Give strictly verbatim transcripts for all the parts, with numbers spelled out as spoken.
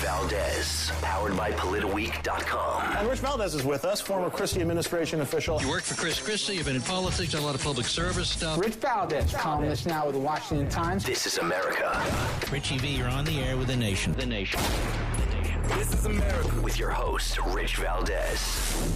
Valdez, powered by Politiweek dot com. And Rich Valdez is with us, former Christie administration official. You worked for Chris Christie, you've been in politics, done a lot of public service stuff. Rich Valdez, columnist now with the Washington Times. This is America. Richie V, you're on the air with the nation. The nation. The nation. This is America. With your host, Rich Valdez.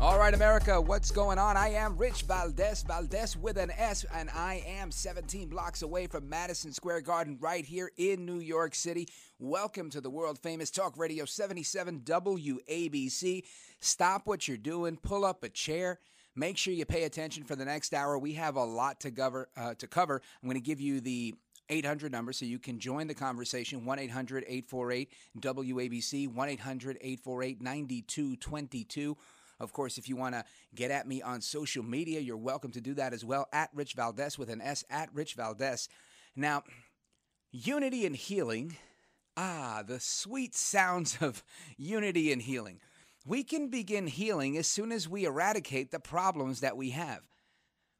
All right, America, what's going on? I am Rich Valdez, Valdez with an S, and I am seventeen blocks away from Madison Square Garden right here in New York City. Welcome to the world-famous Talk Radio seventy-seven W A B C. Stop what you're doing. Pull up a chair. Make sure you pay attention for the next hour. We have a lot to cover. Uh, to cover. I'm going to give you the eight hundred number so you can join the conversation, one eight hundred eight four eight W A B C, one eight hundred eight four eight nine two two two. Of course, if you want to get at me on social media, you're welcome to do that as well, at Rich Valdez with an S, at Rich Valdez. Now, unity and healing. Ah, the sweet sounds of unity and healing. We can begin healing as soon as we eradicate the problems that we have.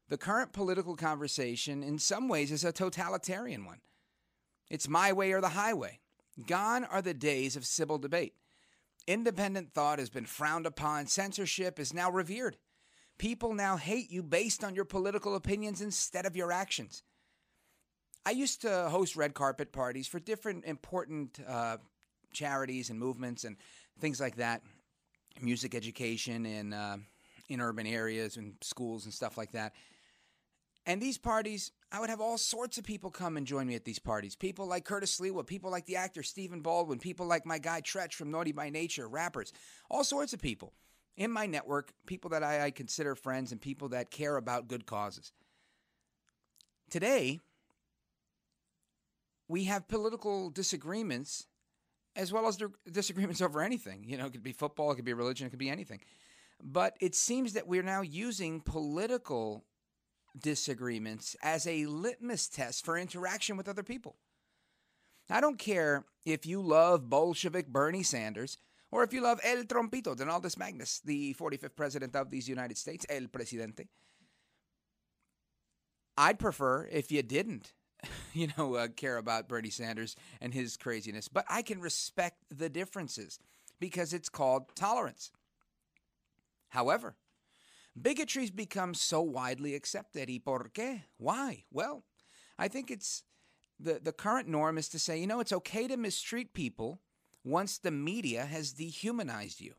The current political conversation, in some ways, is a totalitarian one. It's my way or the highway. Gone are the days of civil debate. Independent thought has been frowned upon. Censorship is now revered. People now hate you based on your political opinions instead of your actions. I used to host red carpet parties for different important uh, charities and movements and things like that, music education in, uh, in urban areas and schools and stuff like that. And these parties, I would have all sorts of people come and join me at these parties. People like Curtis Sliwa, people like the actor Stephen Baldwin, people like my guy Tretch from Naughty by Nature, rappers, all sorts of people in my network, people that I, I consider friends and people that care about good causes. Today, we have political disagreements as well as disagreements over anything. You know, it could be football, it could be religion, it could be anything. But it seems that we're now using political disagreements as a litmus test for interaction with other people. I don't care if you love Bolshevik Bernie Sanders or if you love El Trompito, Donaldus Magnus, the forty-fifth president of these United States, El Presidente. I'd prefer if you didn't, you know, uh, care about Bernie Sanders and his craziness, but I can respect the differences because it's called tolerance. However, bigotry's become so widely accepted. ¿Y por qué? Why? Well, I think it's the, the current norm is to say, you know, it's okay to mistreat people once the media has dehumanized you.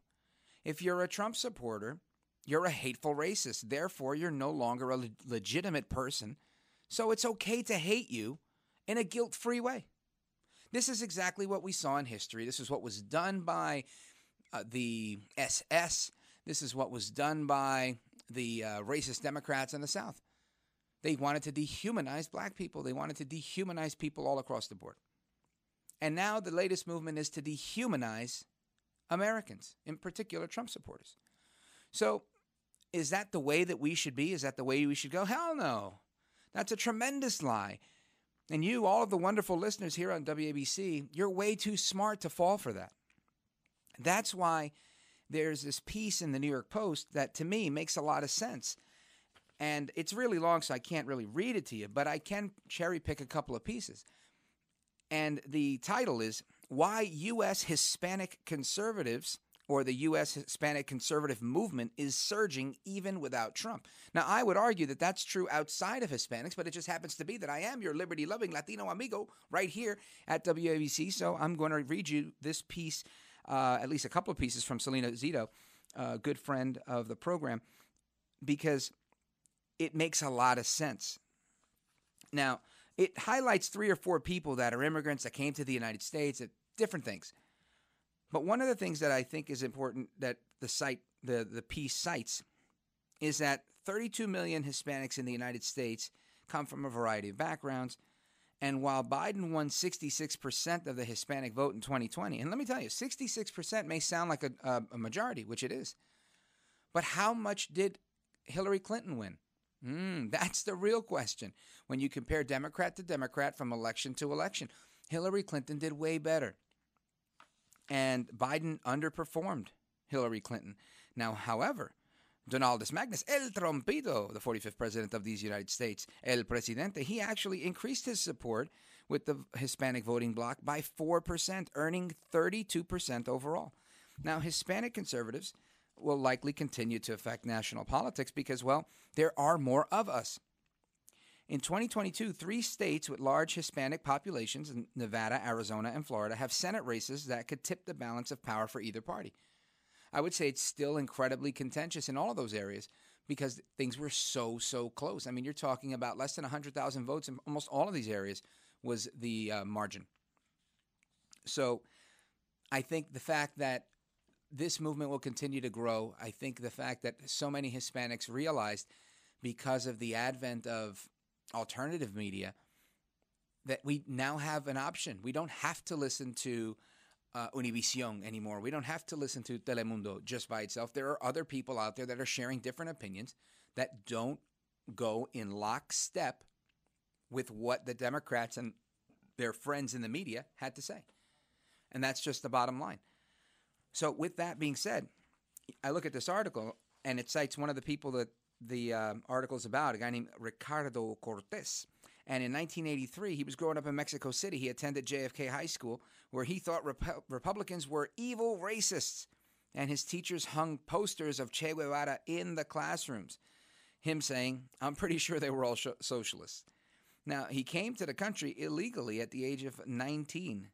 If you're a Trump supporter, you're a hateful racist. Therefore, you're no longer a le- legitimate person. So it's okay to hate you in a guilt-free way. This is exactly what we saw in history. This is what was done by uh, the S S. This is what was done by the uh, racist Democrats in the South. They wanted to dehumanize black people. They wanted to dehumanize people all across the board. And now the latest movement is to dehumanize Americans, in particular Trump supporters. So is that the way that we should be? Is that the way we should go? Hell no. That's a tremendous lie. And you, all of the wonderful listeners here on W A B C, you're way too smart to fall for that. That's why there's this piece in the New York Post that, to me, makes a lot of sense. And it's really long, so I can't really read it to you, but I can cherry-pick a couple of pieces. And the title is, Why U S. Hispanic Conservatives, or the U S. Hispanic Conservative Movement, is Surging Even Without Trump. Now, I would argue that that's true outside of Hispanics, but it just happens to be that I am your liberty-loving Latino amigo right here at W A B C, so I'm going to read you this piece. Uh, at least a couple of pieces from Selena Zito, a good friend of the program, because it makes a lot of sense. Now, it highlights three or four people that are immigrants that came to the United States, different things. But one of the things that I think is important that the site, the, the piece cites is that thirty-two million Hispanics in the United States come from a variety of backgrounds. And while Biden won sixty-six percent of the Hispanic vote in twenty twenty, and let me tell you, sixty-six percent may sound like a, a, a majority, which it is, but how much did Hillary Clinton win? Mm, that's the real question. When you compare Democrat to Democrat from election to election, Hillary Clinton did way better. And Biden underperformed Hillary Clinton. Now, however, Donaldus Magnus, El Trompito, the forty-fifth president of these United States, El Presidente, he actually increased his support with the Hispanic voting bloc by four percent, earning thirty-two percent overall. Now, Hispanic conservatives will likely continue to affect national politics because, well, there are more of us. In twenty twenty-two, three states with large Hispanic populations, Nevada, Arizona, and Florida, have Senate races that could tip the balance of power for either party. I would say it's still incredibly contentious in all of those areas because things were so, so close. I mean, you're talking about less than one hundred thousand votes in almost all of these areas was the uh, margin. So I think the fact that this movement will continue to grow, I think the fact that so many Hispanics realized because of the advent of alternative media that we now have an option. We don't have to listen to Uh, Univision anymore. We don't have to listen to Telemundo just by itself. There are other people out there that are sharing different opinions that don't go in lockstep with what the Democrats and their friends in the media had to say. And that's just the bottom line. So with that being said, I look at this article and it cites one of the people that the um, article is about, a guy named Ricardo Cortez. And in nineteen eighty-three, he was growing up in Mexico City. He attended J F K High School, where he thought Rep- Republicans were evil racists. And his teachers hung posters of Che Guevara in the classrooms, him saying, I'm pretty sure they were all sh- socialists. Now, he came to the country illegally at the age of nineteen,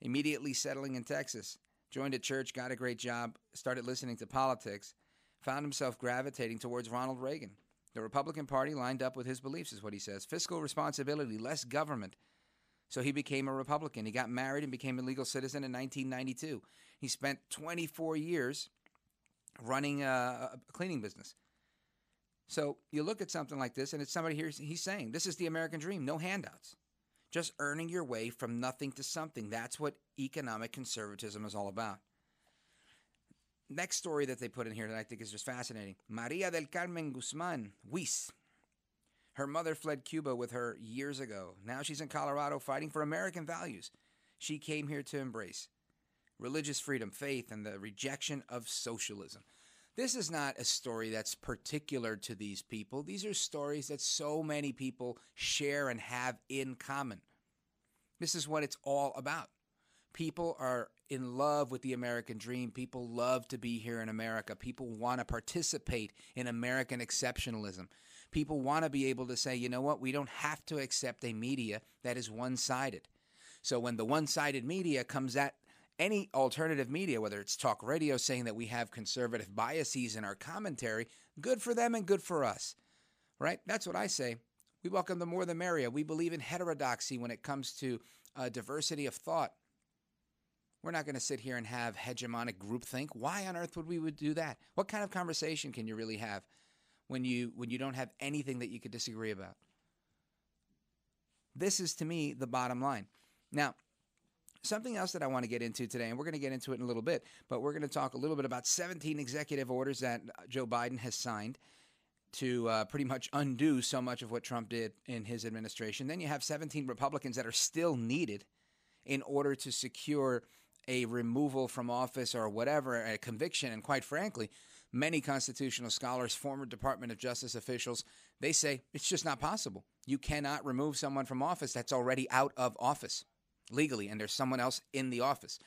immediately settling in Texas, joined a church, got a great job, started listening to politics, found himself gravitating towards Ronald Reagan. The Republican Party lined up with his beliefs, is what he says. Fiscal responsibility, less government. So he became a Republican. He got married and became a legal citizen in nineteen ninety-two. He spent twenty-four years running a, a cleaning business. So you look at something like this, and it's somebody here, he's saying, this is the American dream, no handouts. Just earning your way from nothing to something. That's what economic conservatism is all about. Next story that they put in here that I think is just fascinating. Maria del Carmen Guzman Ruiz. Her mother fled Cuba with her years ago. Now she's in Colorado fighting for American values she came here to embrace. Religious freedom, faith, and the rejection of socialism. This is not a story that's particular to these people. These are stories that so many people share and have in common. This is what it's all about. People are in love with the American dream. People love to be here in America. People want to participate in American exceptionalism. People want to be able to say, you know what, we don't have to accept a media that is one-sided. So when the one-sided media comes at any alternative media, whether it's talk radio saying that we have conservative biases in our commentary, good for them and good for us, right? That's what I say. We welcome the more the merrier. We believe in heterodoxy when it comes to uh, diversity of thought. We're not going to sit here and have hegemonic groupthink. Why on earth would we would do that? What kind of conversation can you really have when you when you don't have anything that you could disagree about? This is, to me, the bottom line. Now, something else that I want to get into today, and we're going to get into it in a little bit, but we're going to talk a little bit about seventeen executive orders that Joe Biden has signed to uh, pretty much undo so much of what Trump did in his administration. Then you have seventeen Republicans that are still needed in order to secure a removal from office or whatever, a conviction. And quite frankly, many constitutional scholars, former Department of Justice officials, they say it's just not possible. You cannot remove someone from office that's already out of office legally, and there's someone else in the office.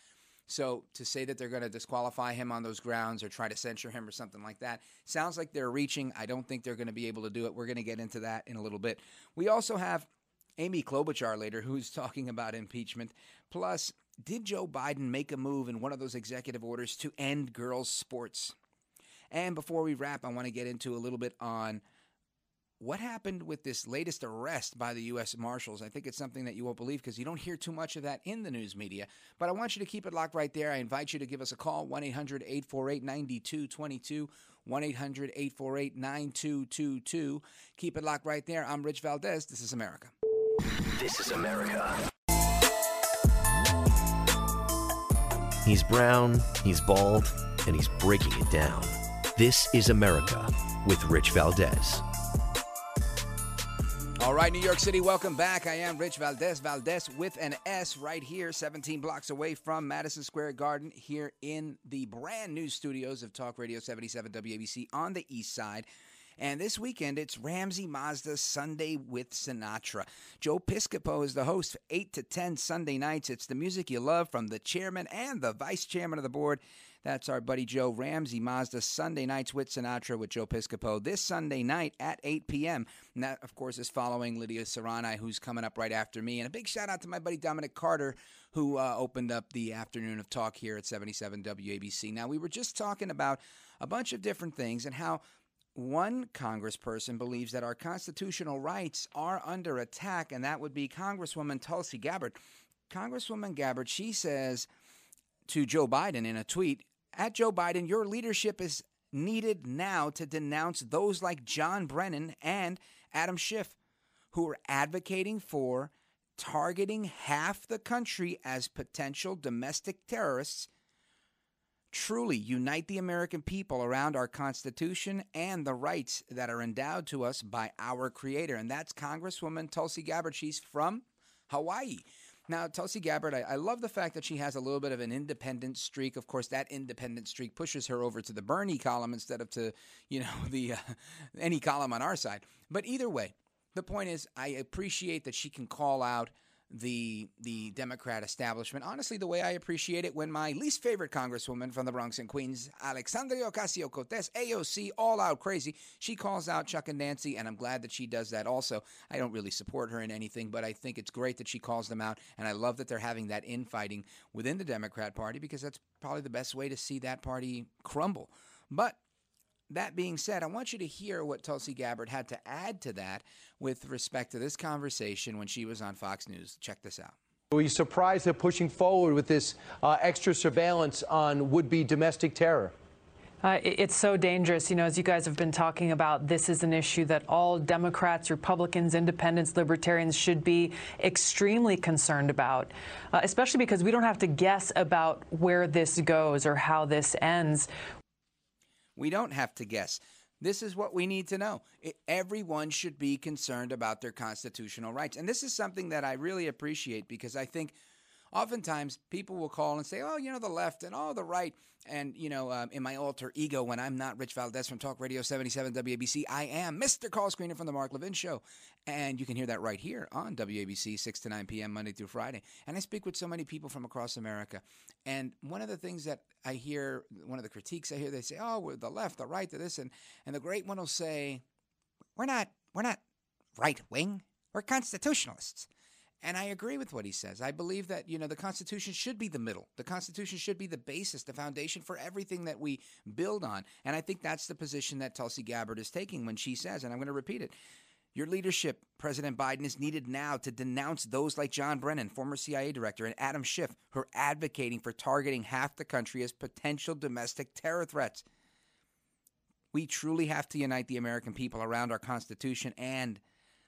So to say that they're going to disqualify him on those grounds or try to censure him or something like that sounds like they're reaching. I don't think they're going to be able to do it. We're going to get into that in a little bit. We also have Amy Klobuchar later, who's talking about impeachment. Plus, did Joe Biden make a move in one of those executive orders to end girls' sports? And before we wrap, I want to get into a little bit on what happened with this latest arrest by the U S Marshals. I think it's something that you won't believe because you don't hear too much of that in the news media. But I want you to keep it locked right there. I invite you to give us a call, one eight hundred eight four eight nine two two two, one eight hundred eight four eight nine two two two. Keep it locked right there. I'm Rich Valdez. This is America. This is America. He's brown, he's bald, and he's breaking it down. This is America with Rich Valdez. All right, New York City, welcome back. I am Rich Valdez, Valdez with an S right here, seventeen blocks away from Madison Square Garden here in the brand new studios of Talk Radio seventy-seven W A B C on the East Side. And this weekend, it's Ramsey Mazda Sunday with Sinatra. Joe Piscopo is the host for eight to ten Sunday nights. It's the music you love from the chairman and the vice chairman of the board. That's our buddy Joe. Ramsey Mazda Sunday nights with Sinatra with Joe Piscopo this Sunday night at eight p.m. And that, of course, is following Lydia Serrani, who's coming up right after me. And a big shout out to my buddy Dominic Carter, who uh, opened up the afternoon of talk here at seventy-seven W A B C. Now, we were just talking about a bunch of different things and how one congressperson believes that our constitutional rights are under attack, and that would be Congresswoman Tulsi Gabbard. Congresswoman Gabbard, she says to Joe Biden in a tweet, at Joe Biden, your leadership is needed now to denounce those like John Brennan and Adam Schiff, who are advocating for targeting half the country as potential domestic terrorists. Truly unite the American people around our Constitution and the rights that are endowed to us by our Creator. And that's Congresswoman Tulsi Gabbard. She's from Hawaii. Now, Tulsi Gabbard, I, I love the fact that she has a little bit of an independent streak. Of course, that independent streak pushes her over to the Bernie column instead of to, you know, the uh, any column on our side. But either way, the point is I appreciate that she can call out the the Democrat establishment. Honestly, the way I appreciate it when my least favorite congresswoman from the Bronx and Queens, Alexandria Ocasio-Cortez, A O C, all out crazy, she calls out Chuck and Nancy, and I'm glad that she does that also. I don't really support her in anything, but I think it's great that she calls them out, and I love that they're having that infighting within the Democrat Party because that's probably the best way to see that party crumble. But that being said, I want you to hear what Tulsi Gabbard had to add to that with respect to this conversation when she was on Fox News. Check this out. Were you surprised they're pushing forward with this uh, extra surveillance on would-be domestic terror? Uh, it's so dangerous. You know, as you guys have been talking about, this is an issue that all Democrats, Republicans, Independents, Libertarians should be extremely concerned about, uh, especially because we don't have to guess about where this goes or how this ends. We don't have to guess. This is what we need to know. It, everyone should be concerned about their constitutional rights. And this is something that I really appreciate because I think oftentimes people will call and say, oh, you know, the left and oh, the right. And, you know, um, in my alter ego, when I'm not Rich Valdez from Talk Radio seventy-seven W A B C, I am Mister Call Screener from The Mark Levin Show. And you can hear that right here on W A B C, six to nine p.m. Monday through Friday. And I speak with so many people from across America. And one of the things that I hear, one of the critiques I hear, they say, oh, we're the left, the right, the this. And, and the great one will say, we're not, we're not right wing. We're constitutionalists. And I agree with what he says. I believe that, you know, the Constitution should be the middle. The Constitution should be the basis, the foundation for everything that we build on. And I think that's the position that Tulsi Gabbard is taking when she says, and I'm going to repeat it, your leadership, President Biden, is needed now to denounce those like John Brennan, former C I A director, and Adam Schiff, who are advocating for targeting half the country as potential domestic terror threats. We truly have to unite the American people around our Constitution and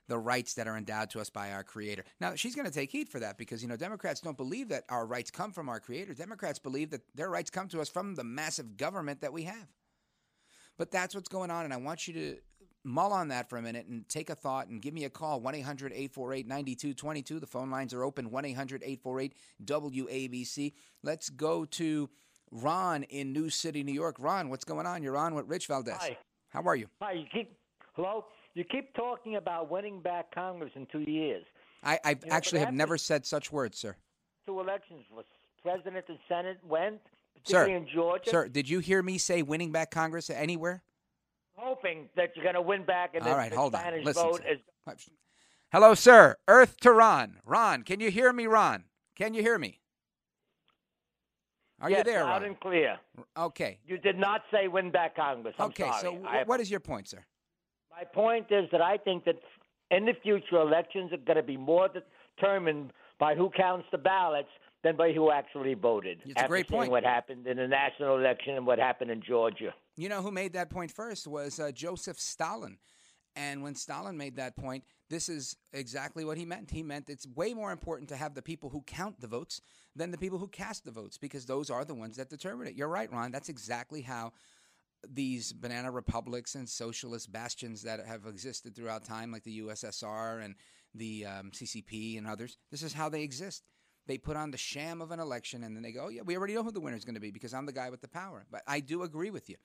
the rights that are endowed to us by our Creator. Now, she's going to take heat for that because, you know, Democrats don't believe that our rights come from our Creator. Democrats believe that their rights come to us from the massive government that we have. But that's what's going on, and I want you to mull on that for a minute and take a thought and give me a call, one eight hundred eight four eight nine two two two. The phone lines are open, one eight hundred eight four eight W A B C. Let's go to Ron in New City, New York. Ron, what's going on? You're on with Rich Valdez. Hi. How are you? Hi. You keep, hello? You keep talking about winning back Congress in two years. I you know, actually have never said such words, sir. Two elections, President and Senate went, particularly sir, in Georgia. Sir, did you hear me say winning back Congress anywhere? Hoping that you're going to win back. And all right, the hold Spanish on. Listen, vote is- Hello, sir. Earth to Ron. Ron, can you hear me, Ron? Can you hear me? Are yes, you there, Ron? Loud and clear. Okay. You did not say win back Congress. I'm okay, sorry. so w- what is your point, sir? My point is that I think that in the future, elections are going to be more determined by who counts the ballots than by who actually voted. It's a great point. What happened in the national election and what happened in Georgia. You know who made that point first was uh, Joseph Stalin. And when Stalin made that point, this is exactly what he meant. He meant it's way more important to have the people who count the votes than the people who cast the votes, because those are the ones that determine it. You're right, Ron. That's exactly how these banana republics and socialist bastions that have existed throughout time, like the U S S R and the um, C C P and others, this is how they exist. They put on the sham of an election, and then they go, oh, yeah, we already know who the winner is going to be because I'm the guy with the power. But I do agree with you.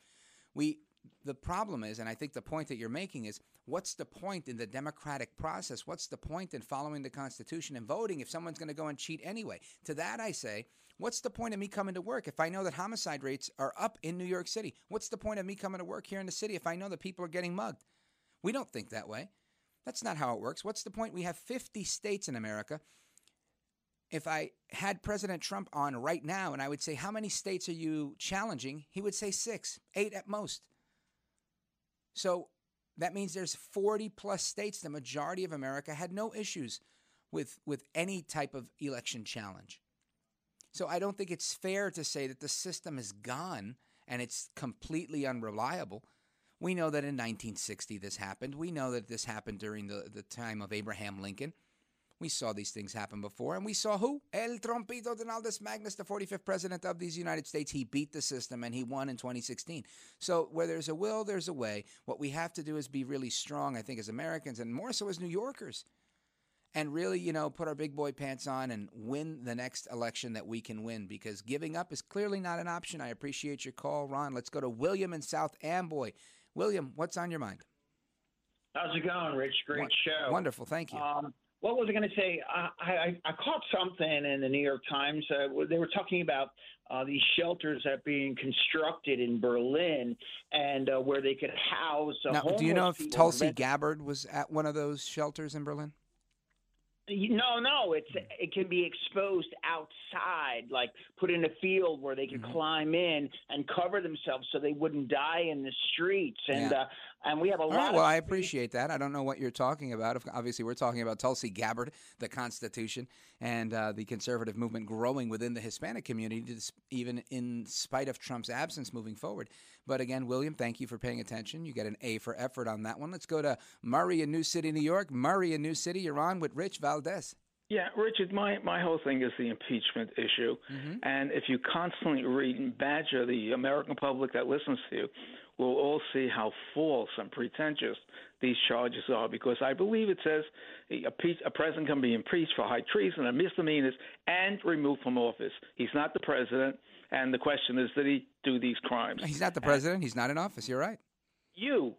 We The problem is, and I think the point that you're making is, what's the point in the democratic process? What's the point in following the Constitution and voting if someone's going to go and cheat anyway? To that I say, what's the point of me coming to work if I know that homicide rates are up in New York City? What's the point of me coming to work here in the city if I know that people are getting mugged? We don't think that way. That's not how it works. What's the point? We have fifty states in America. If I had President Trump on right now and I would say, how many states are you challenging? He would say six, eight at most. So that means there's forty plus states. The majority of America had no issues with with any type of election challenge. So I don't think it's fair to say that the system is gone and it's completely unreliable. We know that in nineteen sixty this happened. We know that this happened during the, the time of Abraham Lincoln. We saw these things happen before, and we saw who? El Trompito, Donaldus Magnus, the forty-fifth president of these United States. He beat the system, and he won in twenty sixteen. So where there's a will, there's a way. What we have to do is be really strong, I think, as Americans, and more so as New Yorkers, and really, you know, put our big boy pants on and win the next election that we can win, because giving up is clearly not an option. I appreciate your call, Ron. Let's go to William in South Amboy. William, what's on your mind? How's it going, Rich? Great w- show. Wonderful. Thank you. Um, What was I going to say? I, I, I caught something in the New York Times. Uh, they were talking about uh, these shelters that are being constructed in Berlin and uh, where they could house uh, now, homeless. Do you know if Tulsi Gabbard was at one of those shelters in Berlin? No, no, it's it can be exposed outside, like put in a field where they could mm-hmm. climb in and cover themselves so they wouldn't die in the streets. And yeah. uh, and we have a All lot. Right, of well, I appreciate that. I don't know what you're talking about. Obviously, we're talking about Tulsi Gabbard, the Constitution, and uh, the conservative movement growing within the Hispanic community, even in spite of Trump's absence moving forward. But again, William, thank you for paying attention. You get an A for effort on that one. Let's go to Murray in New City, New York. Murray in New City, you're on with Rich Val. Yeah, Richard, my, my whole thing is the impeachment issue. Mm-hmm. And if you constantly read and badger the American public that listens to you, we'll all see how false and pretentious these charges are, because I believe it says a, piece, a president can be impeached for high treason and misdemeanors and removed from office. He's not the president. And the question is, did he do these crimes? He's not the president. And he's not in office. You're right. You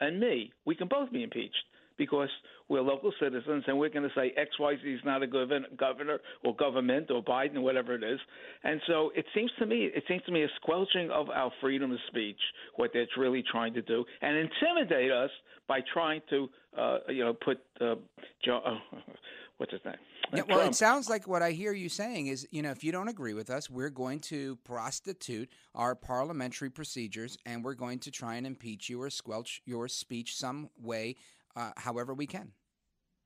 and me, we can both be impeached, because we're local citizens, and we're going to say X Y Z is not a gov- governor or government or Biden or whatever it is. And so it seems to me it seems to me a squelching of our freedom of speech, what they're really trying to do, and intimidate us by trying to, uh, you know, put uh, Joe, oh, what's his name? Yeah, well, Trump. It sounds like what I hear you saying is, you know, if you don't agree with us, we're going to prostitute our parliamentary procedures, and we're going to try and impeach you or squelch your speech some way. Uh, however we can.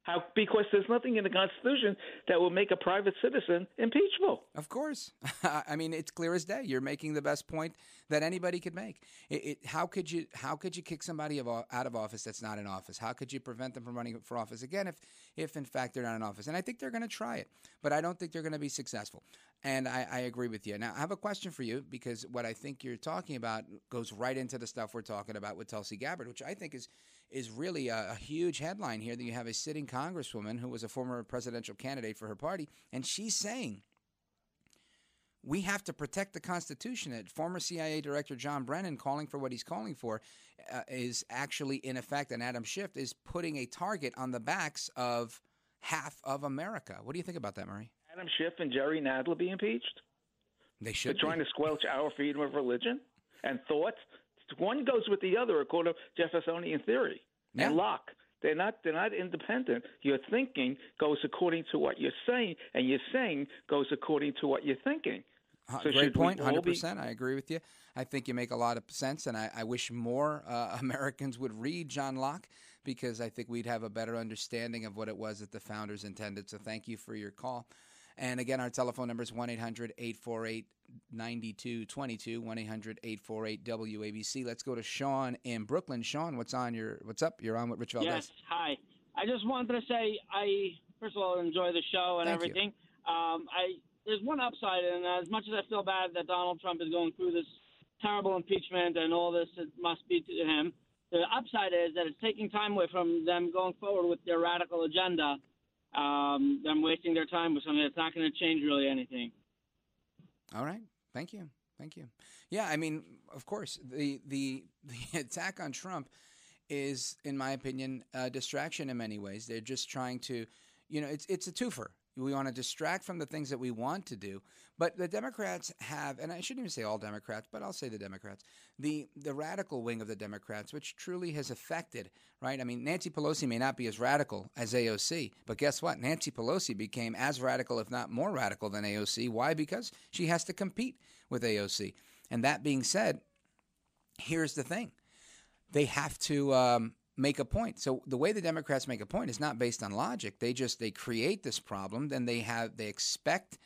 How, because there's nothing in the Constitution that will make a private citizen impeachable. Of course. I mean, it's clear as day. You're making the best point that anybody could make. It, it, how could you How could you kick somebody of, out of office that's not in office? How could you prevent them from running for office again if, if in fact, they're not in office? And I think they're going to try it, but I don't think they're going to be successful. And I, I agree with you. Now, I have a question for you, because what I think you're talking about goes right into the stuff we're talking about with Tulsi Gabbard, which I think is – is really a, a huge headline here, that you have a sitting congresswoman who was a former presidential candidate for her party, and she's saying we have to protect the Constitution. That former C I A Director John Brennan calling for what he's calling for uh, is actually, in effect, and Adam Schiff is putting a target on the backs of half of America. What do you think about that, Murray? Adam Schiff and Jerry Nadler be impeached? They should They're be. Trying to squelch our freedom of religion and thought. One goes with the other, according to Jeffersonian theory yeah. and Locke. They're not they're not independent. Your thinking goes according to what you're saying, and your saying goes according to what you're thinking. So great point, one hundred percent. Be- I agree with you. I think you make a lot of sense, and I, I wish more uh, Americans would read John Locke, because I think we'd have a better understanding of what it was that the founders intended. So thank you for your call. And again, our telephone number is one eight hundred eight four eight nine two two two, one eight hundred eight four eight W A B C. Let's go to Sean in Brooklyn. Sean, what's on your what's up? You're on with Rich Valdez. Yes, hi. I just wanted to say I first of all enjoy the show and Thank everything. You. Um, I there's one upside, and as much as I feel bad that Donald Trump is going through this terrible impeachment and all this, it must be to him. The upside is that it's taking time away from them going forward with their radical agenda. Um, them wasting their time with something that's not going to change really anything. All right. Thank you. Thank you. Yeah, I mean, of course, the the, the attack on Trump is, in my opinion, a distraction in many ways. They're just trying to, you know, it's it's a twofer. We want to distract from the things that we want to do. But the Democrats have, and I shouldn't even say all Democrats, but I'll say the Democrats, the, the radical wing of the Democrats, which truly has affected, right? I mean, Nancy Pelosi may not be as radical as A O C, but guess what? Nancy Pelosi became as radical, if not more radical than A O C. Why? Because she has to compete with A O C. And that being said, here's the thing. They have to... Um, make a point. So the way the Democrats make a point is not based on logic. They just, they create this problem, then they have, they expect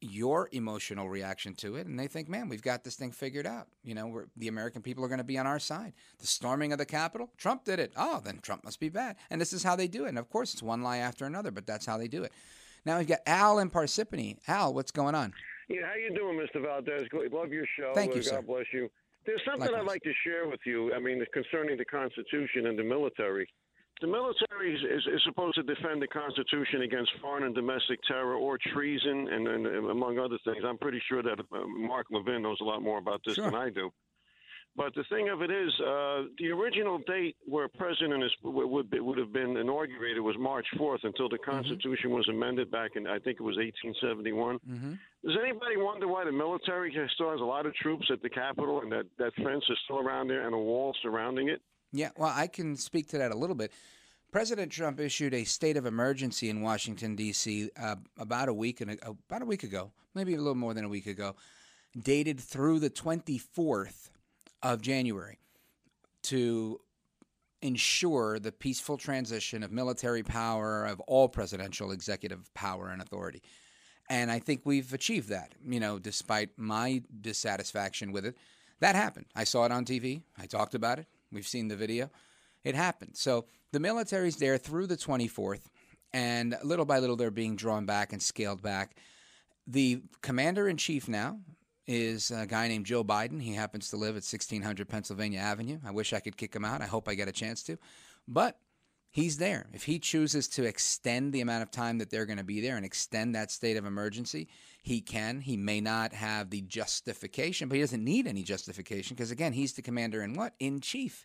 your emotional reaction to it. And they think, man, we've got this thing figured out. You know, we're, the American people are going to be on our side. The storming of the Capitol, Trump did it. Oh, then Trump must be bad. And this is how they do it. And of course, it's one lie after another, but that's how they do it. Now we've got Al in Parsippany. Al, what's going on? Yeah, how you doing, Mister Valdez? Love your show. Thank you, God sir. Bless you. There's something Likewise. I'd like to share with you, I mean, concerning the Constitution and the military. The military is, is, is supposed to defend the Constitution against foreign and domestic terror or treason, and, and, and among other things. I'm pretty sure that uh, Mark Levin knows a lot more about this sure. than I do. But the thing of it is, uh, the original date where a president is, would, would have been inaugurated was March fourth until the Constitution mm-hmm. was amended back in, I think it was eighteen seventy-one. Mm-hmm. Does anybody wonder why the military still has a lot of troops at the Capitol and that, that fence is still around there and a wall surrounding it? Yeah, well, I can speak to that a little bit. President Trump issued a state of emergency in Washington, D C uh, about a week and a, about a week ago, maybe a little more than a week ago, dated through the twenty-fourth of January to ensure the peaceful transition of military power, of all presidential executive power and authority. And I think we've achieved that, you know, despite my dissatisfaction with it. That happened. I saw it on T V. I talked about it. We've seen the video. It happened. So the military's there through the twenty-fourth, and little by little they're being drawn back and scaled back. The commander-in-chief now is a guy named Joe Biden. He happens to live at sixteen hundred Pennsylvania Avenue. I wish I could kick him out. I hope I get a chance to. But he's there. If he chooses to extend the amount of time that they're going to be there and extend that state of emergency, he can. He may not have the justification, but he doesn't need any justification because, again, he's the commander in what? In chief,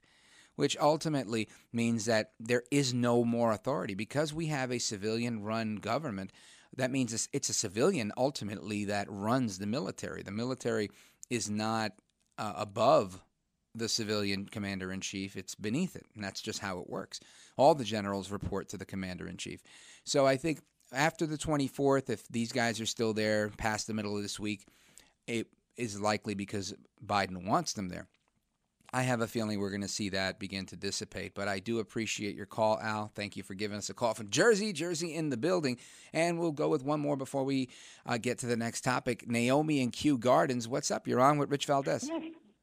which ultimately means that there is no more authority. Because we have a civilian-run government, that means it's a civilian ultimately that runs the military. The military is not uh, above the civilian commander-in-chief. It's beneath it, and that's just how it works. All the generals report to the commander-in-chief. So I think after the twenty-fourth, if these guys are still there past the middle of this week, it is likely because Biden wants them there. I have a feeling we're going to see that begin to dissipate, but I do appreciate your call, Al. Thank you for giving us a call from Jersey, Jersey in the building. And we'll go with one more before we uh, get to the next topic. Naomi in Kew Gardens. What's up? You're on with Rich Valdez.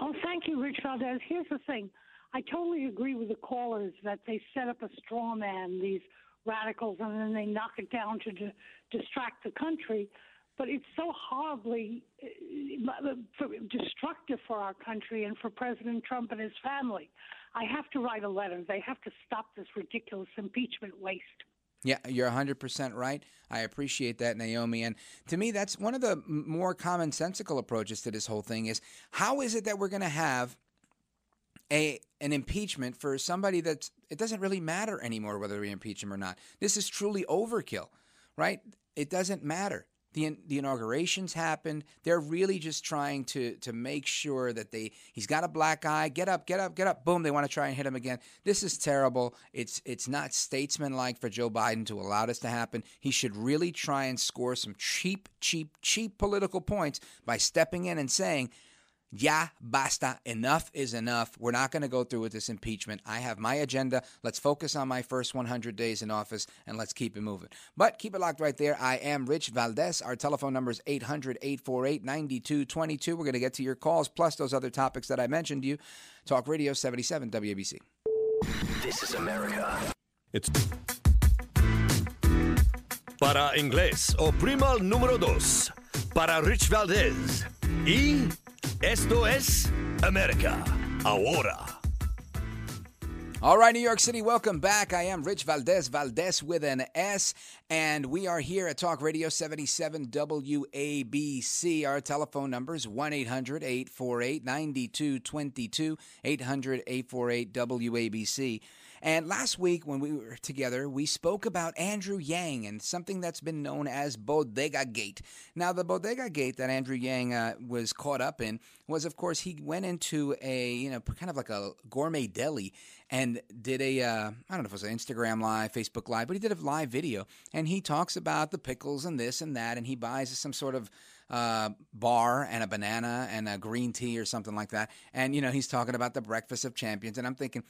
Oh, thank you, Rich Valdez. Here's the thing. I totally agree with the callers that they set up a straw man, these radicals, and then they knock it down to d- distract the country. But it's so horribly destructive for our country and for President Trump and his family. I have to write a letter. They have to stop this ridiculous impeachment waste. Yeah, you're one hundred percent right. I appreciate that, Naomi. And to me, that's one of the more commonsensical approaches to this whole thing is, how is it that we're going to have a an impeachment for somebody that's, it doesn't really matter anymore whether we impeach him or not? This is truly overkill. right? It doesn't matter. The the inaugurations happened. They're really just trying to to make sure that they he's got a black eye. Get up, get up, get up. Boom, they want to try and hit him again. This is terrible. It's it's not statesmanlike for Joe Biden to allow this to happen. He should really try and score some cheap, cheap, cheap political points by stepping in and saying, "Ya basta, enough is enough. We're not going to go through with this impeachment. I have my agenda. Let's focus on my first one hundred days in office, and let's keep it moving." But keep it locked right there. I am Rich Valdez. Our telephone number is eight hundred, eight four eight, nine two two two. We're going to get to your calls, plus those other topics that I mentioned to you. Talk Radio seventy-seven W A B C. This is America. It's Para Inglés, o primo número dos. Para Rich Valdez. Y... Esto es America Ahora. All right, New York City, welcome back. I am Rich Valdez, Valdez with an S, and we are here at Talk Radio seventy-seven W A B C. Our telephone number is one eight hundred, eight four eight, nine two two two, eight hundred, eight four eight, W A B C. And last week when we were together, we spoke about Andrew Yang and something that's been known as Bodega Gate. Now, the Bodega Gate that Andrew Yang uh, was caught up in was, of course, he went into a, you know, kind of like a gourmet deli and did a, uh, I don't know if it was an Instagram Live, Facebook Live, but he did a live video. And he talks about the pickles and this and that, and he buys some sort of Uh, bar and a banana and a green tea or something like that. And, you know, he's talking about the breakfast of champions. And I'm thinking,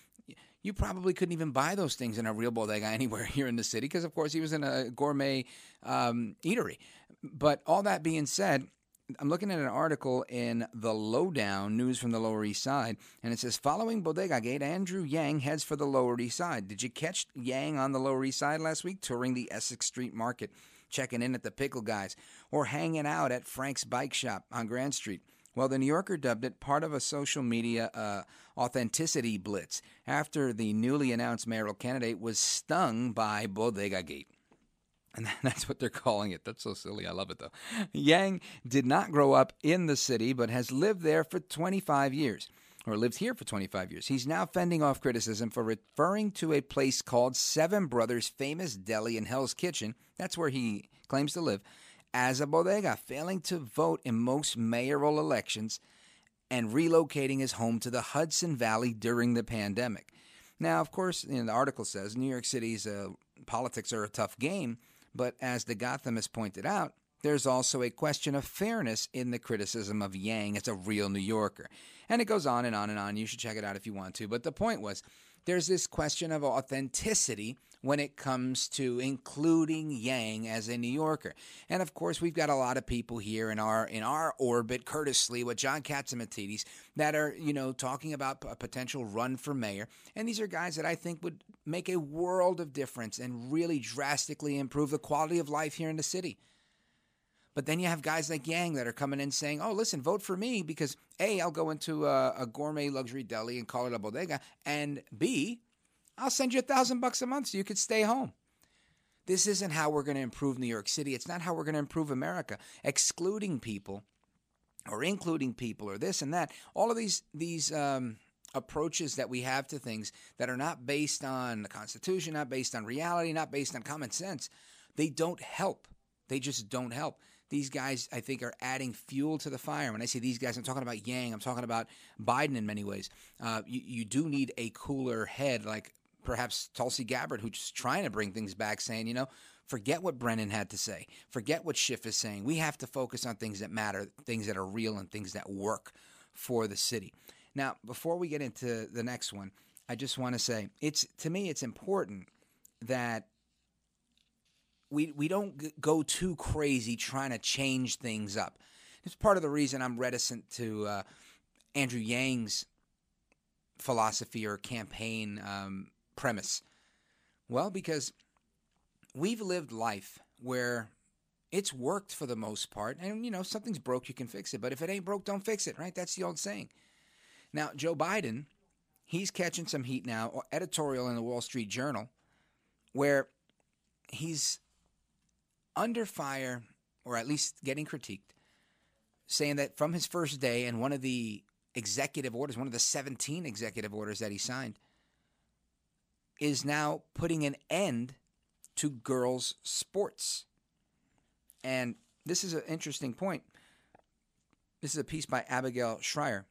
you probably couldn't even buy those things in a real bodega anywhere here in the city because, of course, he was in a gourmet um, eatery. But all that being said, I'm looking at an article in The Lowdown, News from the Lower East Side, and it says, following Bodega Gate, Andrew Yang heads for the Lower East Side. Did you catch Yang on the Lower East Side last week touring the Essex Street Market, checking in at the Pickle Guys, or hanging out at Frank's Bike Shop on Grand Street? Well, the New Yorker dubbed it part of a social media uh, authenticity blitz after the newly announced mayoral candidate was stung by Bodega Gate. And that's what they're calling it. That's so silly. I love it, though. Yang did not grow up in the city, but has lived there for twenty-five years, or lived here for twenty-five years. He's now fending off criticism for referring to a place called Seven Brothers' famous deli in Hell's Kitchen, that's where he claims to live, as a bodega, failing to vote in most mayoral elections and relocating his home to the Hudson Valley during the pandemic. Now, of course, you know, the article says New York City's uh, politics are a tough game, but as the Gothamist pointed out, there's also a question of fairness in the criticism of Yang as a real New Yorker. And it goes on and on and on. You should check it out if you want to. But the point was, there's this question of authenticity when it comes to including Yang as a New Yorker. And, of course, we've got a lot of people here in our in our orbit, Curtis Sliwa, John Katsimatidis, that are, you know, talking about a potential run for mayor. And these are guys that I think would make a world of difference and really drastically improve the quality of life here in the city. But then you have guys like Yang that are coming in saying, oh, listen, vote for me because, A, I'll go into a, a gourmet luxury deli and call it a bodega, and B, I'll send you a thousand bucks a month so you could stay home. This isn't how we're going to improve New York City. It's not how we're going to improve America. Excluding people or including people or this and that, all of these these um, approaches that we have to things that are not based on the Constitution, not based on reality, not based on common sense, they don't help. They just don't help. These guys, I think, are adding fuel to the fire. When I say these guys, I'm talking about Yang. I'm talking about Biden in many ways. Uh, you, you do need a cooler head, like perhaps Tulsi Gabbard, who's trying to bring things back, saying, you know, forget what Brennan had to say. Forget what Schiff is saying. We have to focus on things that matter, things that are real and things that work for the city. Now, before we get into the next one, I just want to say it's to me it's important that We we don't go too crazy trying to change things up. It's part of the reason I'm reticent to uh, Andrew Yang's philosophy or campaign um, premise. Well, because we've lived life where it's worked for the most part. And, you know, if something's broke, you can fix it. But if it ain't broke, don't fix it, right? That's the old saying. Now, Joe Biden, he's catching some heat now, editorial in the Wall Street Journal, where he's under fire, or at least getting critiqued, saying that from his first day and one of the executive orders, one of the seventeen executive orders that he signed, is now putting an end to girls' sports. And this is an interesting point. This is a piece by Abigail Schreier.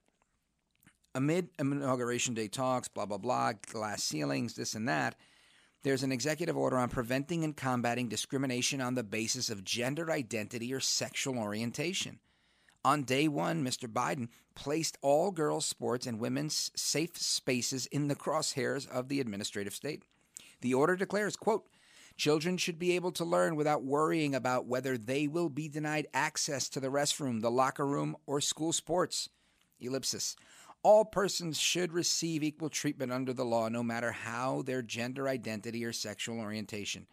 Amid Inauguration Day talks, blah, blah, blah, glass ceilings, this and that, there's an executive order on preventing and combating discrimination on the basis of gender identity or sexual orientation. On day one, Mister Biden placed all girls' sports and women's safe spaces in the crosshairs of the administrative state. The order declares, quote, children should be able to learn without worrying about whether they will be denied access to the restroom, the locker room, or school sports. Ellipsis. All persons should receive equal treatment under the law, no matter how their gender identity or sexual orientation.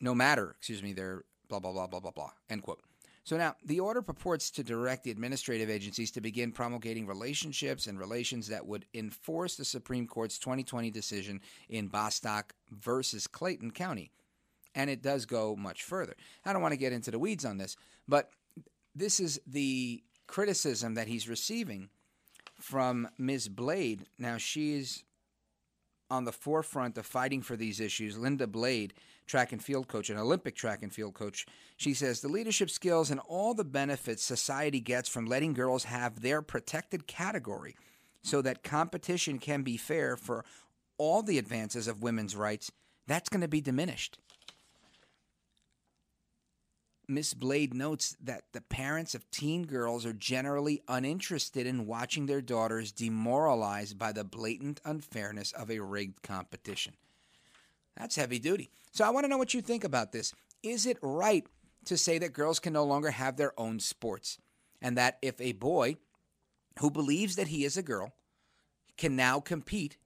No matter, excuse me, their blah, blah, blah, blah, blah, blah, end quote. So now, the order purports to direct the administrative agencies to begin promulgating relationships and relations that would enforce the Supreme Court's twenty twenty decision in Bostock versus Clayton County. And it does go much further. I don't want to get into the weeds on this, but this is the criticism that he's receiving from Miz Blade. Now, she's on the forefront of fighting for these issues. Linda Blade, track and field coach, an Olympic track and field coach, she says, the leadership skills and all the benefits society gets from letting girls have their protected category so that competition can be fair for all the advances of women's rights, that's going to be diminished. Miss Blade notes that the parents of teen girls are generally uninterested in watching their daughters demoralized by the blatant unfairness of a rigged competition. That's heavy duty. So I want to know what you think about this. Is it right to say that girls can no longer have their own sports, and that if a boy who believes that he is a girl can now compete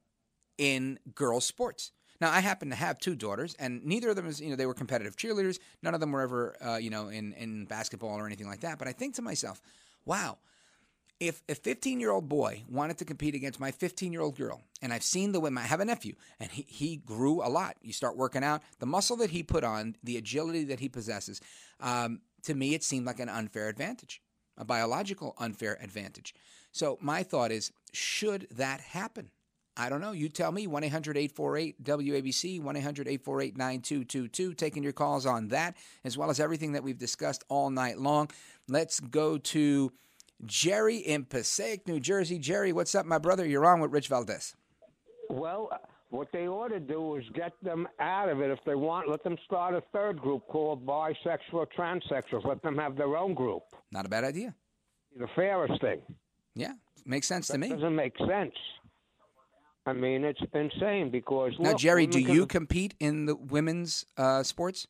in girl sports? Now, I happen to have two daughters, and neither of them is, you know, they were competitive cheerleaders. None of them were ever, uh, you know, in, in basketball or anything like that. But I think to myself, wow, if a fifteen-year-old boy wanted to compete against my fifteen-year-old girl, and I've seen the women, I have a nephew, and he, he grew a lot. You start working out. The muscle that he put on, the agility that he possesses, um, to me, it seemed like an unfair advantage, a biological unfair advantage. So my thought is, should that happen? I don't know. You tell me. one eight hundred eight four eight W A B C, one eight hundred eight four eight nine two two two. Taking your calls on that, as well as everything that we've discussed all night long. Let's go to Jerry in Passaic, New Jersey. Jerry, what's up, my brother? You're on with Rich Valdez. Well, what they ought to do is get them out of it if they want. Let them start a third group called bisexual, transsexuals. Let them have their own group. Not a bad idea. The fairest thing. Yeah, makes sense that to me. Doesn't make sense. I mean, it's insane because... Now, look, Jerry, do you compete in the women's uh, sports?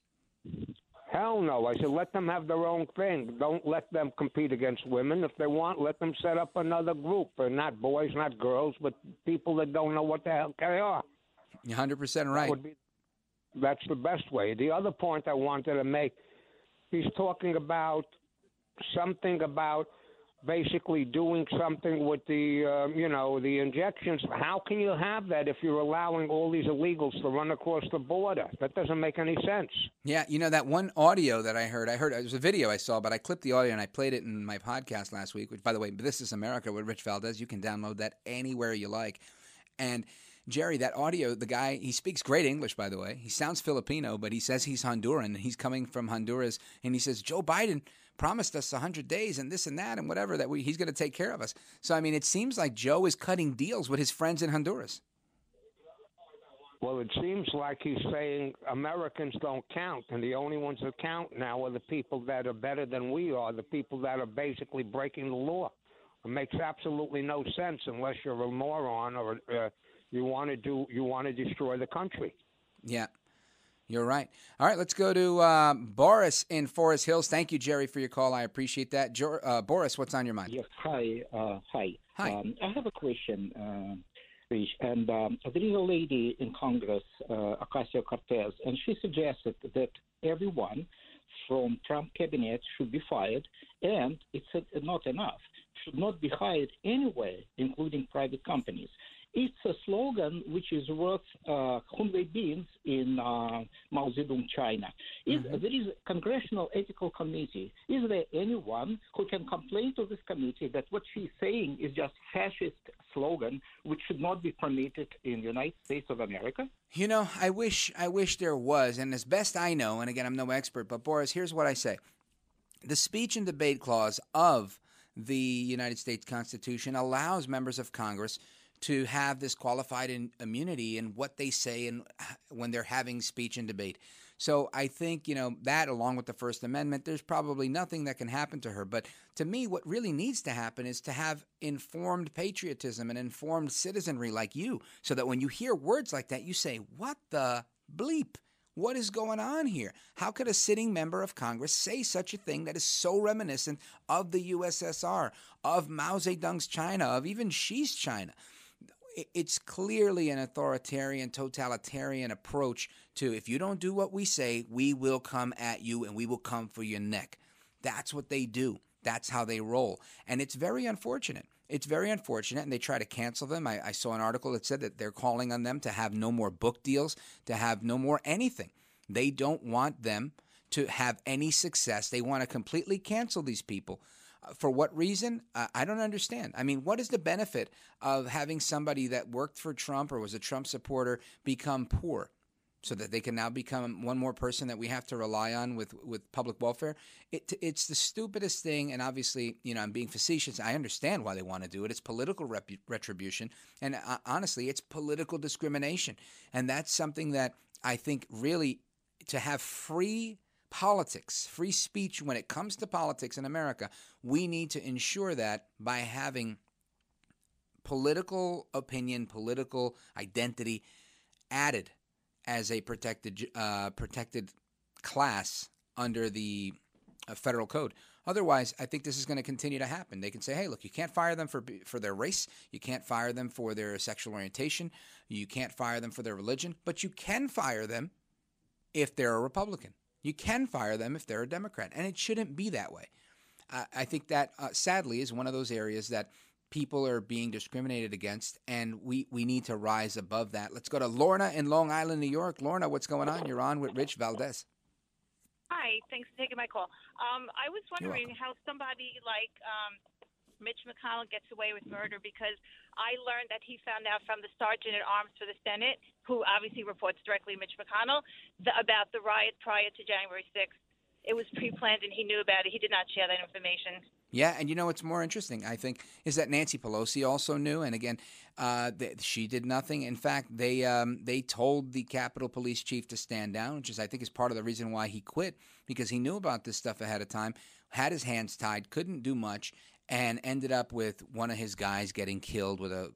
Hell no. I said let them have their own thing. Don't let them compete against women. If they want, let them set up another group. And not boys, not girls, but people that don't know what the hell they are. You're one hundred percent right. That would be, that's the best way. The other point I wanted to make, he's talking about something about... basically doing something with the, um, you know, the injections. How can you have that if you're allowing all these illegals to run across the border? That doesn't make any sense. Yeah, you know, that one audio that I heard, I heard, it was a video I saw, but I clipped the audio and I played it in my podcast last week, which, by the way, This Is America with Rich Valdez. You can download that anywhere you like. And, Jerry, that audio, the guy, he speaks great English, by the way. He sounds Filipino, but he says he's Honduran. He's coming from Honduras, and he says, Joe Biden promised us one hundred days and this and that and whatever, that we, he's going to take care of us. So, I mean, it seems like Joe is cutting deals with his friends in Honduras. Well, it seems like he's saying Americans don't count, and the only ones that count now are the people that are better than we are, the people that are basically breaking the law. It makes absolutely no sense unless you're a moron or uh, you want to do, you want to destroy the country. Yeah. You're right. All right, let's go to uh, Boris in Forest Hills. Thank you, Jerry, for your call. I appreciate that. Jo- uh, Boris, what's on your mind? Yes, hi. Uh, hi. Hi. Um, I have a question, uh, Rich. And um, there is a lady in Congress, uh, Ocasio-Cortez, and she suggested that everyone from Trump cabinet should be fired, and it's uh, not enough. Should not be hired anyway, including private companies. It's a slogan which is worth uh, Hunwei beans in uh, Mao Zedong China. Is, mm-hmm. There is a Congressional Ethical Committee. Is there anyone who can complain to this committee that what she's saying is just fascist slogan, which should not be permitted in the United States of America? You know, I wish I wish there was. And as best I know, and again, I'm no expert, but Boris, here's what I say. The speech and debate clause of the United States Constitution allows members of Congress to have this qualified in immunity in what they say and when they're having speech and debate. So I think, you know, that along with the First Amendment, there's probably nothing that can happen to her. But to me, what really needs to happen is to have informed patriotism and informed citizenry like you, so that when you hear words like that, you say, what the bleep? What is going on here? How could a sitting member of Congress say such a thing that is so reminiscent of the U S S R, of Mao Zedong's China, of even Xi's China? It's clearly an authoritarian, totalitarian approach to, if you don't do what we say, we will come at you and we will come for your neck. That's what they do. That's how they roll. And it's very unfortunate. It's very unfortunate, and they try to cancel them. I, I saw an article that said that they're calling on them to have no more book deals, to have no more anything. They don't want them to have any success. They want to completely cancel these people. For what reason? Uh, I don't understand. I mean, what is the benefit of having somebody that worked for Trump or was a Trump supporter become poor so that they can now become one more person that we have to rely on with, with public welfare? It, it's the stupidest thing. And obviously, you know, I'm being facetious. I understand why they want to do it. It's political rep- retribution. And uh, honestly, it's political discrimination. And that's something that I think really to have free politics, free speech, when it comes to politics in America, we need to ensure that by having political opinion, political identity added as a protected uh, protected class under the uh, federal code. Otherwise, I think this is going to continue to happen. They can say, hey, look, you can't fire them for for their race. You can't fire them for their sexual orientation. You can't fire them for their religion. But you can fire them if they're a Republican. You can fire them if they're a Democrat, and it shouldn't be that way. Uh, I think that, uh, sadly, is one of those areas that people are being discriminated against, and we, we need to rise above that. Let's go to Lorna in Long Island, New York. Lorna, what's going on? You're on with Rich Valdez. Hi. Thanks for taking my call. Um, I was wondering how somebody like um, Mitch McConnell gets away with murder, because I learned that he found out from the sergeant at arms for the Senate, who obviously reports directly to Mitch McConnell, the, about the riot prior to January sixth. It was pre-planned, and he knew about it. He did not share that information. Yeah, and you know what's more interesting, I think, is that Nancy Pelosi also knew, and again, uh, they, she did nothing. In fact, they um, they told the Capitol Police Chief to stand down, which is, I think, is part of the reason why he quit, because he knew about this stuff ahead of time, had his hands tied, couldn't do much, and ended up with one of his guys getting killed with a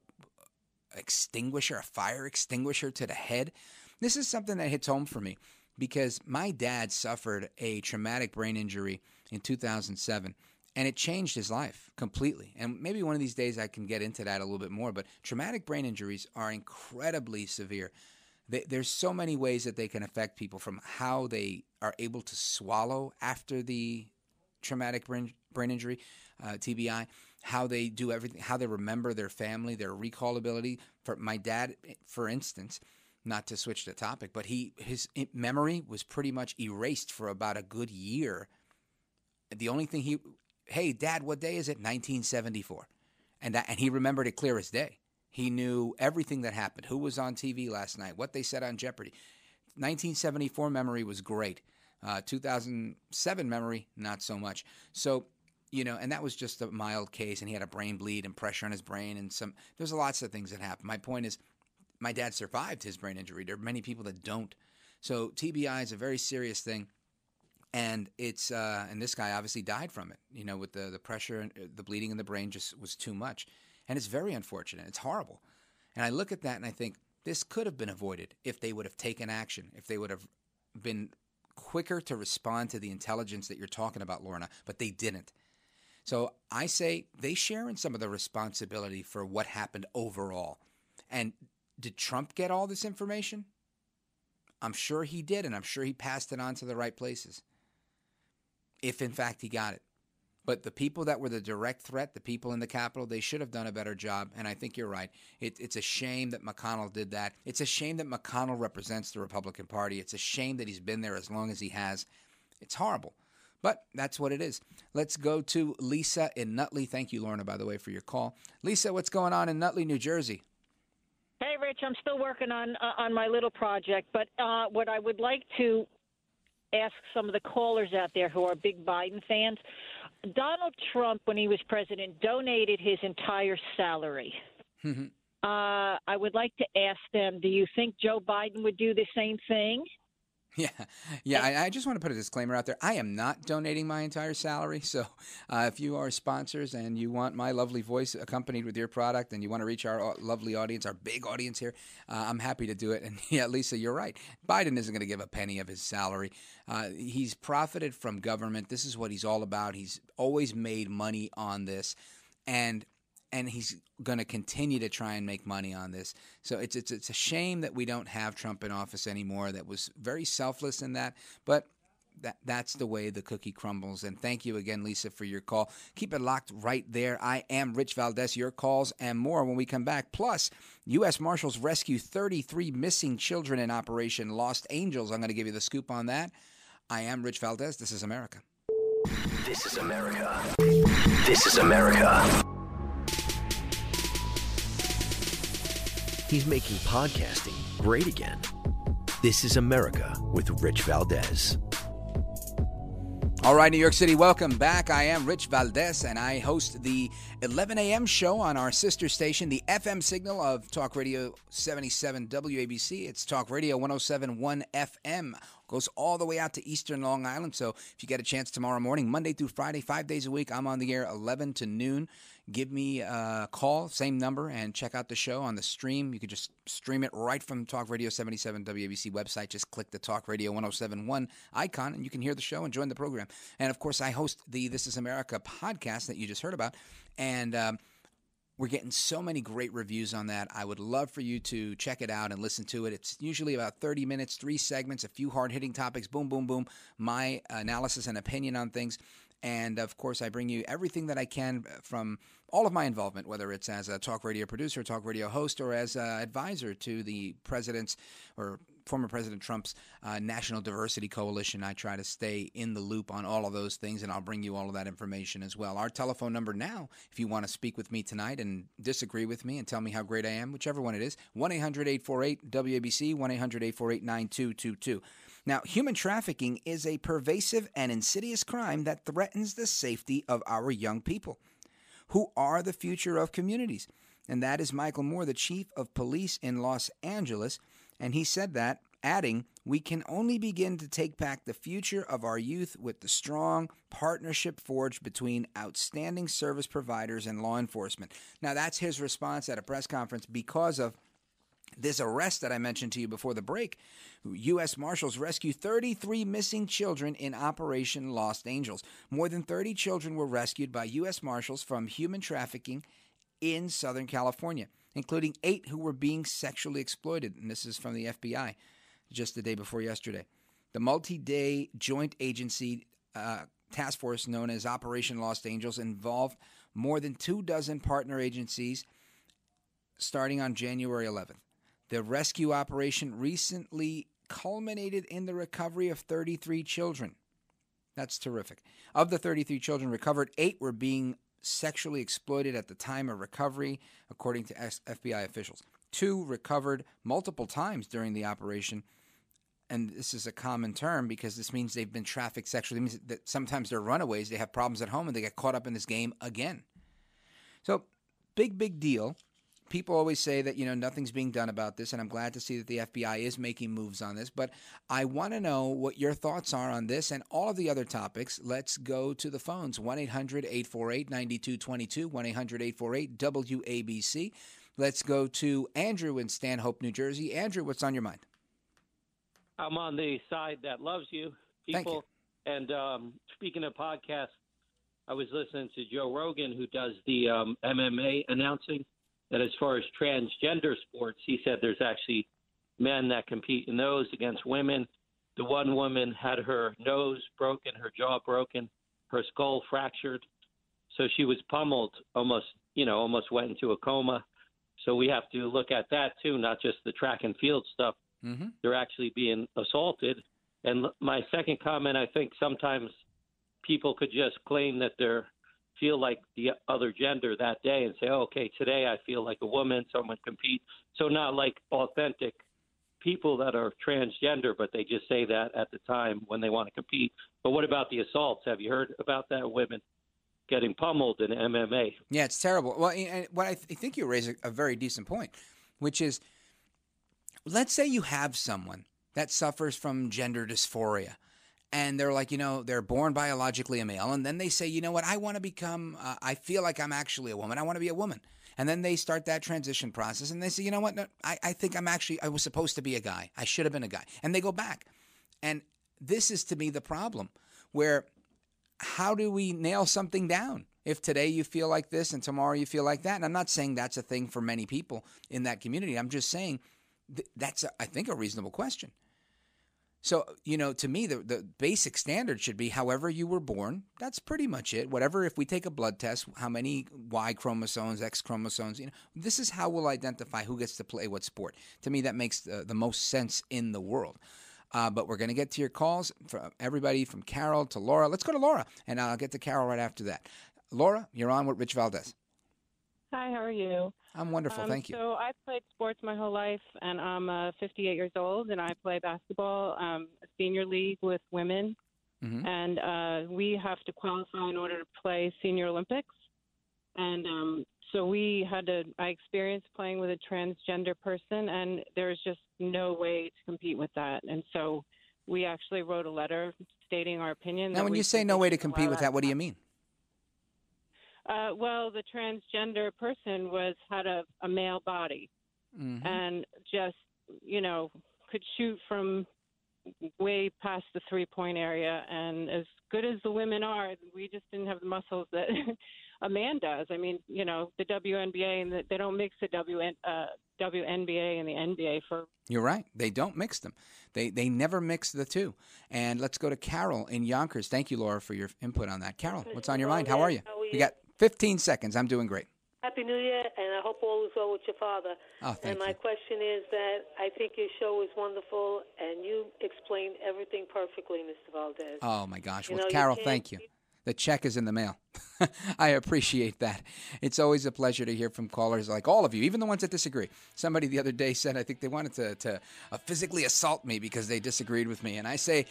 extinguisher, a fire extinguisher to the head. This is something that hits home for me because my dad suffered a traumatic brain injury in two thousand seven, and it changed his life completely. And maybe one of these days I can get into that a little bit more, but traumatic brain injuries are incredibly severe. They, there's so many ways that they can affect people, from how they are able to swallow after the traumatic brain, brain injury, uh, T B I, how they do everything, how they remember their family, their recall ability. For my dad, for instance, not to switch the topic, but he his memory was pretty much erased for about a good year. The only thing he, hey, Dad, what day is it? nineteen seventy-four. And that, and he remembered it clear as day. He knew everything that happened, who was on T V last night, what they said on Jeopardy. nineteen seventy-four memory was great. Uh, two thousand seven memory, not so much. So, you know, and that was just a mild case, and he had a brain bleed and pressure on his brain, and some there's lots of things that happen. My point is, my dad survived his brain injury. There are many people that don't. So T B I is a very serious thing, and it's uh, and this guy obviously died from it. You know, with the the pressure and the bleeding in the brain just was too much, and it's very unfortunate. It's horrible, and I look at that and I think this could have been avoided if they would have taken action, if they would have been quicker to respond to the intelligence that you're talking about, Lorna. But they didn't. So I say they share in some of the responsibility for what happened overall. And did Trump get all this information? I'm sure he did, and I'm sure he passed it on to the right places, if in fact he got it. But the people that were the direct threat, the people in the Capitol, they should have done a better job, and I think you're right. It, it's a shame that McConnell did that. It's a shame that McConnell represents the Republican Party. It's a shame that he's been there as long as he has. It's horrible. But that's what it is. Let's go to Lisa in Nutley. Thank you, Lorna, by the way, for your call. Lisa, what's going on in Nutley, New Jersey? Hey, Rich, I'm still working on uh, on my little project, but uh, what I would like to ask some of the callers out there who are big Biden fans, Donald Trump, when he was president, donated his entire salary. Mm-hmm. Uh, I would like to ask them, do you think Joe Biden would do the same thing? Yeah, yeah. I, I just want to put a disclaimer out there. I am not donating my entire salary. So uh, if you are sponsors and you want my lovely voice accompanied with your product and you want to reach our lovely audience, our big audience here, uh, I'm happy to do it. And yeah, Lisa, you're right. Biden isn't going to give a penny of his salary. Uh, he's profited from government. This is what he's all about. He's always made money on this. And And he's going to continue to try and make money on this. So it's it's it's a shame that we don't have Trump in office anymore. That was very selfless in that. But that that's the way the cookie crumbles. And thank you again, Lisa, for your call. Keep it locked right there. I am Rich Valdés. Your calls and more when we come back. Plus, U S Marshals rescue thirty-three missing children in Operation Lost Angels. I'm going to give you the scoop on that. I am Rich Valdés. This is America. This is America. This is America. He's making podcasting great again. This is America with Rich Valdés. All right, New York City, welcome back. I am Rich Valdés, and I host the eleven a.m. show on our sister station, the F M signal of Talk Radio seventy-seven W A B C. It's Talk Radio one oh seven point one F M. Goes all the way out to Eastern Long Island. So if you get a chance tomorrow morning, Monday through Friday, five days a week, I'm on the air eleven to noon. Give me a call, same number, and check out the show on the stream. You can just stream it right from Talk Radio seventy-seven W A B C website. Just click the Talk Radio one oh seven point one icon, and you can hear the show and join the program. And, of course, I host the This Is America podcast that you just heard about. And um, we're getting so many great reviews on that. I would love for you to check it out and listen to it. It's usually about thirty minutes, three segments, a few hard-hitting topics, boom, boom, boom, my analysis and opinion on things. And, of course, I bring you everything that I can from all of my involvement, whether it's as a talk radio producer, talk radio host, or as an advisor to the president's or former President Trump's uh, National Diversity Coalition. I try to stay in the loop on all of those things, and I'll bring you all of that information as well. Our telephone number now, if you want to speak with me tonight and disagree with me and tell me how great I am, whichever one it is, one eight hundred eight four eight W A B C, one eight hundred eight four eight nine two two two. Now, human trafficking is a pervasive and insidious crime that threatens the safety of our young people, who are the future of communities. And that is Michael Moore, the chief of police in Los Angeles. And he said that, adding, "We can only begin to take back the future of our youth with the strong partnership forged between outstanding service providers and law enforcement." Now, that's his response at a press conference because of this arrest that I mentioned to you before the break. U S Marshals rescue thirty-three missing children in Operation Lost Angels. More than thirty children were rescued by U S Marshals from human trafficking in Southern California, including eight who were being sexually exploited. And this is from the F B I just the day before yesterday. The multi-day joint agency uh, task force known as Operation Lost Angels involved more than two dozen partner agencies starting on January eleventh. The rescue operation recently culminated in the recovery of thirty-three children. That's terrific. Of the thirty-three children recovered, eight were being sexually exploited at the time of recovery, according to F B I officials. Two recovered multiple times during the operation, and this is a common term because this means they've been trafficked sexually. It means that sometimes they're runaways, they have problems at home, and they get caught up in this game again. So, big, big deal. People always say that, you know, nothing's being done about this, and I'm glad to see that the F B I is making moves on this. But I want to know what your thoughts are on this and all of the other topics. Let's go to the phones, one eight hundred eight four eight nine two two two, one eight hundred eight four eight W A B C. Let's go to Andrew in Stanhope, New Jersey. Andrew, what's on your mind? I'm on the side that loves you, people. Thank you. And um, speaking of podcasts, I was listening to Joe Rogan, who does the um, M M A announcing. That as far as transgender sports, he said there's actually men that compete in those against women. The one woman had her nose broken, her jaw broken, her skull fractured. So she was pummeled, almost, you know, almost went into a coma. So we have to look at that too, not just the track and field stuff. Mm-hmm. They're actually being assaulted. And my second comment, I think sometimes people could just claim that they're feel like the other gender that day and say, oh, okay, today I feel like a woman, someone compete. So not like authentic people that are transgender, but they just say that at the time when they want to compete. But what about the assaults? Have you heard about that? Women getting pummeled in M M A. Yeah, it's terrible. Well, and what I th- think you raise a, a very decent point, which is, let's say you have someone that suffers from gender dysphoria. And they're like, you know, they're born biologically a male. And then they say, you know what, I want to become, uh, I feel like I'm actually a woman. I want to be a woman. And then they start that transition process. And they say, you know what, no, I, I think I'm actually, I was supposed to be a guy. I should have been a guy. And they go back. And this is, to me, the problem, where how do we nail something down? If today you feel like this and tomorrow you feel like that. And I'm not saying that's a thing for many people in that community. I'm just saying th- that's, a, I think, a reasonable question. So, you know, to me, the, the basic standard should be however you were born. That's pretty much it. Whatever, if we take a blood test, how many Y chromosomes, X chromosomes, you know, this is how we'll identify who gets to play what sport. To me, that makes the, the most sense in the world. Uh, but we're going to get to your calls from everybody, from Carol to Laura. Let's go to Laura, and I'll get to Carol right after that. Laura, you're on with Rich Valdez. Hi, how are you? I'm wonderful, um, thank you. So I played sports my whole life, and I'm uh, fifty-eight years old, and I play basketball, um, senior league with women, mm-hmm. and uh, we have to qualify in order to play senior Olympics. And um, so we had to, I experienced playing with a transgender person, and there's just no way to compete with that. And so we actually wrote a letter stating our opinion. Now, when you say no way to compete with that, what do you mean? Uh, well, the transgender person was had a, a male body mm-hmm. and just, you know, could shoot from way past the three-point area. And as good as the women are, we just didn't have the muscles that a man does. I mean, you know, the W N B A, and the, they don't mix the W N B A and the N B A for. You're right. They don't mix them. They, they never mix the two. And let's go to Carol in Yonkers. Thank you, Laura, for your input on that. Carol, what's on your mind? How are you? We got fifteen seconds. I'm doing great. Happy New Year, and I hope all is well with your father. Oh, thank you. And my question is that I think your show is wonderful, and you explained everything perfectly, Mister Valdez. Oh, my gosh. Well, Carol, thank you. The check is in the mail. I appreciate that. It's always a pleasure to hear from callers like all of you, even the ones that disagree. Somebody the other day said, I think they wanted to, to uh, physically assault me because they disagreed with me, and I say,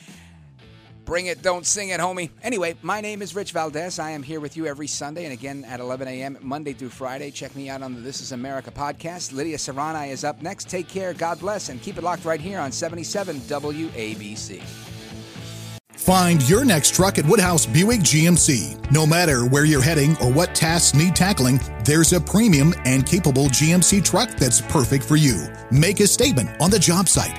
bring it, don't sing it, homie. Anyway, my name is Rich Valdez. I am here with you every Sunday and again at eleven a.m. Monday through Friday. Check me out on the This Is America podcast. Lydia Serrani is up next. Take care, God bless, and keep it locked right here on seventy-seven W A B C. Find your next truck at Woodhouse Buick G M C. No matter where you're heading or what tasks need tackling, there's a premium and capable G M C truck that's perfect for you. Make a statement on the job site,